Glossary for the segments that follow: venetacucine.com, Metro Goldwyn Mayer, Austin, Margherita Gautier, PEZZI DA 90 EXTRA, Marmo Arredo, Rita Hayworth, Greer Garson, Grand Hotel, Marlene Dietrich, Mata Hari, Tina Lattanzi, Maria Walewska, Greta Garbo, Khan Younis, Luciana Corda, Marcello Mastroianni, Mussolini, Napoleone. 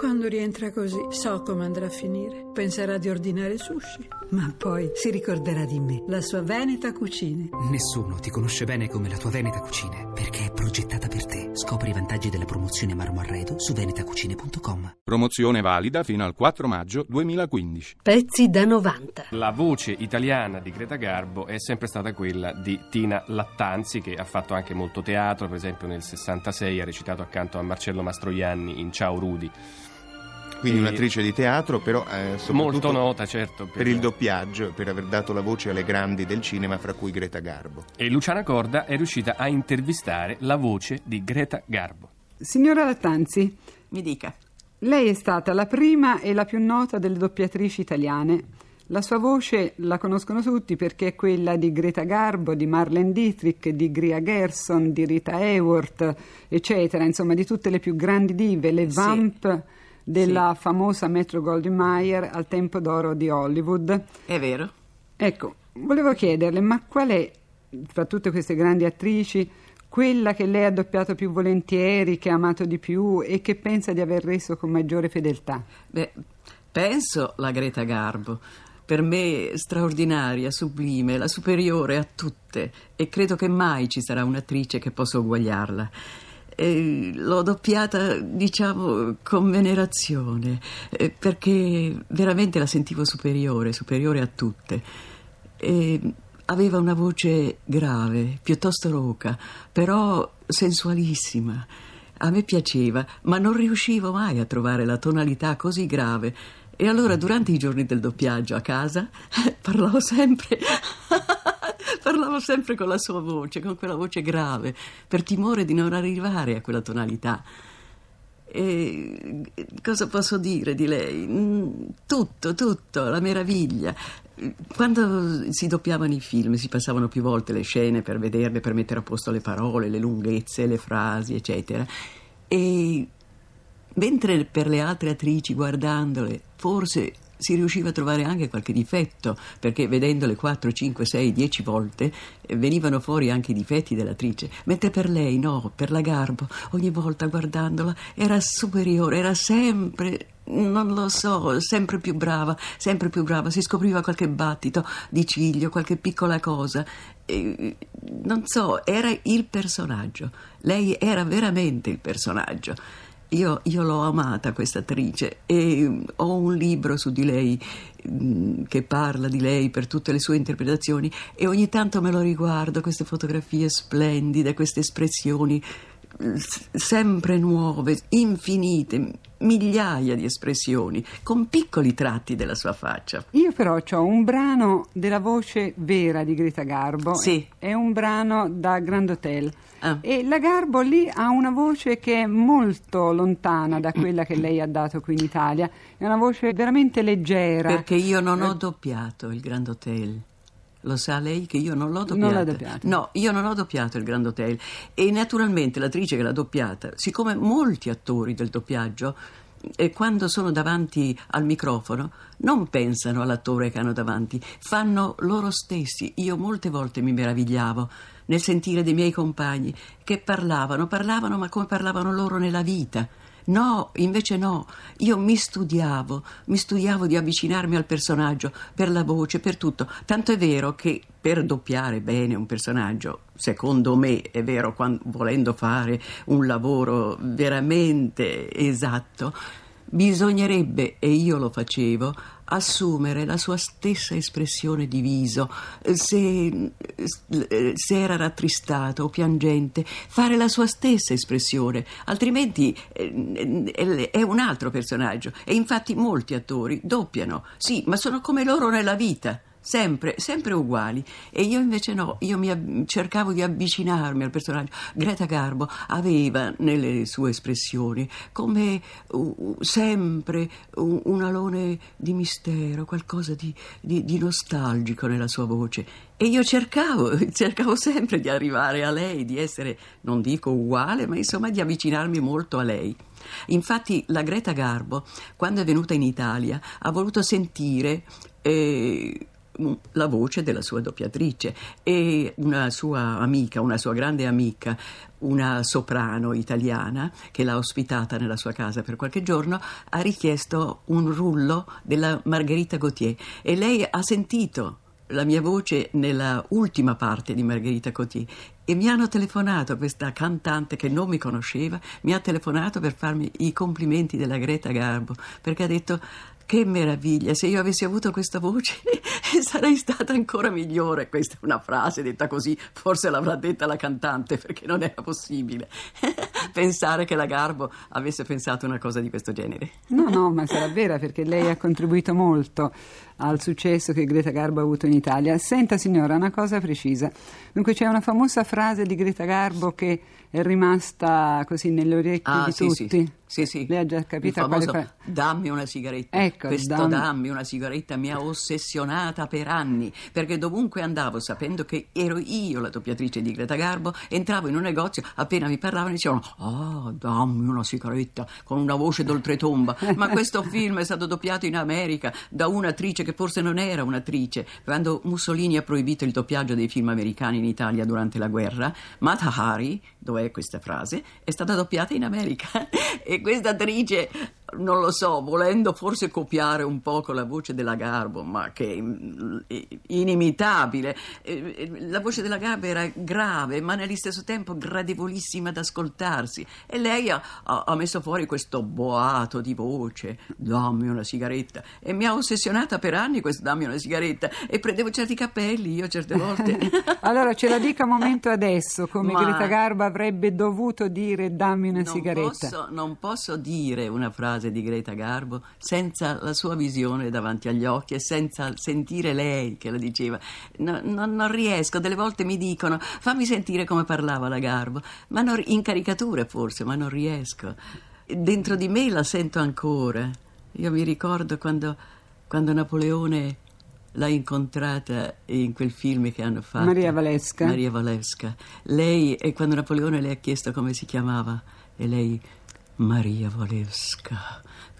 Quando rientra così, so come andrà a finire. Penserà di ordinare sushi, ma poi si ricorderà di me, la sua Veneta Cucine. Nessuno ti conosce bene come la tua Veneta Cucine, perché è progettata per te. Scopri i vantaggi della promozione Marmo Arredo su venetacucine.com. Promozione valida fino al 4 maggio 2015. Pezzi da 90. La voce italiana di Greta Garbo è sempre stata quella di Tina Lattanzi, che ha fatto anche molto teatro, per esempio nel 66 ha recitato accanto a Marcello Mastroianni in Ciao Rudy. Quindi un'attrice di teatro, però molto nota, certo, per il doppiaggio, per aver dato la voce alle grandi del cinema, fra cui Greta Garbo. E Luciana Corda è riuscita a intervistare la voce di Greta Garbo. Signora Lattanzi, mi dica. Lei è stata la prima e la più nota delle doppiatrici italiane. La sua voce la conoscono tutti perché è quella di Greta Garbo, di Marlene Dietrich, di Greer Garson, di Rita Hayworth, eccetera, insomma di tutte le più grandi dive, le vamp... Sì. Della famosa Metro Goldwyn Mayer al tempo d'oro di Hollywood. È vero. Ecco, volevo chiederle, ma qual è, fra tutte queste grandi attrici, quella che lei ha doppiato più volentieri, che ha amato di più e che pensa di aver reso con maggiore fedeltà? Beh, penso la Greta Garbo. Per me straordinaria, sublime, la superiore a tutte. E credo che mai ci sarà un'attrice che possa uguagliarla. L'ho doppiata, diciamo, con venerazione, perché veramente la sentivo superiore a tutte. Aveva una voce grave, piuttosto roca, però sensualissima. A me piaceva, ma non riuscivo mai a trovare la tonalità così grave. E allora, durante i giorni del doppiaggio a casa, parlavo sempre con la sua voce, con quella voce grave, per timore di non arrivare a quella tonalità. E cosa posso dire di lei? Tutto, la meraviglia. Quando si doppiavano i film si passavano più volte le scene per vederle, per mettere a posto le parole, le lunghezze, le frasi, eccetera. E mentre per le altre attrici, guardandole, forse si riusciva a trovare anche qualche difetto, perché vedendole 4, 5, 6, 10 volte venivano fuori anche i difetti dell'attrice, mentre per lei no, per la Garbo ogni volta guardandola era superiore, era sempre, non lo so, sempre più brava, si scopriva qualche battito di ciglio, qualche piccola cosa, non so, era il personaggio, lei era veramente il personaggio. Io l'ho amata questa attrice e ho un libro su di lei che parla di lei per tutte le sue interpretazioni e ogni tanto me lo riguardo, queste fotografie splendide, queste espressioni sempre nuove, infinite, migliaia di espressioni con piccoli tratti della sua faccia. Io però ho un brano della voce vera di Greta Garbo, sì. È un brano da Grand Hotel. Ah. E la Garbo lì ha una voce che è molto lontana da quella che lei ha dato qui in Italia, è una voce veramente leggera. Perché io non ho doppiato il Grand Hotel, lo sa lei che io non l'ho doppiato. Non l'ha doppiato. No, io non ho doppiato il Grand Hotel e naturalmente l'attrice che l'ha doppiata, siccome molti attori del doppiaggio quando sono davanti al microfono non pensano all'attore che hanno davanti, fanno loro stessi. Io molte volte mi meravigliavo nel sentire dei miei compagni che parlavano, ma come parlavano loro nella vita. No, invece no, io mi studiavo di avvicinarmi al personaggio, per la voce, per tutto. Tanto è vero che per doppiare bene un personaggio, secondo me è vero, volendo fare un lavoro veramente esatto, bisognerebbe, e io lo facevo, assumere la sua stessa espressione di viso, se era rattristato o piangente, fare la sua stessa espressione, altrimenti è un altro personaggio. E infatti molti attori doppiano, sì, ma sono come loro nella vita, sempre uguali. E io invece no, io cercavo di avvicinarmi al personaggio. Greta Garbo aveva nelle sue espressioni come sempre un alone di mistero, qualcosa di nostalgico nella sua voce, e io cercavo sempre di arrivare a lei, di essere, non dico uguale, ma insomma di avvicinarmi molto a lei. Infatti la Greta Garbo, quando è venuta in Italia, ha voluto sentire la voce della sua doppiatrice e una sua amica, una sua grande amica, una soprano italiana che l'ha ospitata nella sua casa per qualche giorno, ha richiesto un rullo della Margherita Gautier e lei ha sentito la mia voce nella ultima parte di Margherita Gautier e mi hanno telefonato, questa cantante che non mi conosceva mi ha telefonato per farmi i complimenti della Greta Garbo, perché ha detto: che meraviglia, se io avessi avuto questa voce sarei stata ancora migliore. Questa è una frase detta così, forse l'avrà detta la cantante, perché non era possibile pensare che la Garbo avesse pensato una cosa di questo genere. No, ma sarà vera, perché lei ha contribuito molto al successo che Greta Garbo ha avuto in Italia. Senta signora, una cosa precisa. Dunque c'è una famosa frase di Greta Garbo che è rimasta così nelle orecchie di tutti. Sì. Lei ha già capito quale fa... Dammi una sigaretta. Ecco, questo dammi una sigaretta mi ha ossessionata per anni, perché dovunque andavo, sapendo che ero io la doppiatrice di Greta Garbo, entravo in un negozio, appena mi parlavano dicevano: oh, dammi una sigaretta, con una voce d'oltretomba. Ma questo film è stato doppiato in America da un'attrice che forse non era un'attrice. Quando Mussolini ha proibito il doppiaggio dei film americani in Italia durante la guerra, Mata Hari, dov'è questa frase, è stata doppiata in America e questa attrice, non lo so, volendo forse copiare un poco la voce della Garbo, ma che è inimitabile. La voce della Garbo era grave ma nello stesso tempo gradevolissima da ascoltarsi, e lei ha messo fuori questo boato di voce: dammi una sigaretta, e mi ha ossessionata per anni questo dammi una sigaretta, e prendevo certi capelli io certe volte. Allora ce la dica un momento adesso come Greta Garbo avrebbe dovuto dire dammi una sigaretta. Non posso dire una frase di Greta Garbo senza la sua visione davanti agli occhi e senza sentire lei che la diceva. Non riesco. Delle volte mi dicono: fammi sentire come parlava la Garbo, ma non, in caricature forse, ma non riesco. Dentro di me la sento ancora. Io mi ricordo quando Napoleone l'ha incontrata in quel film che hanno fatto, Maria Walewska. Lei, e quando Napoleone le ha chiesto come si chiamava, e lei: Maria Walewska,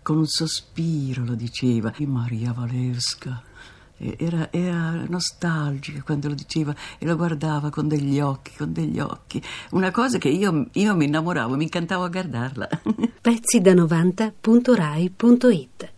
con un sospiro lo diceva, Maria Walewska. Era nostalgica quando lo diceva, e lo guardava con degli occhi, una cosa che io mi innamoravo, mi incantavo a guardarla. Pezzi da 90.rai.it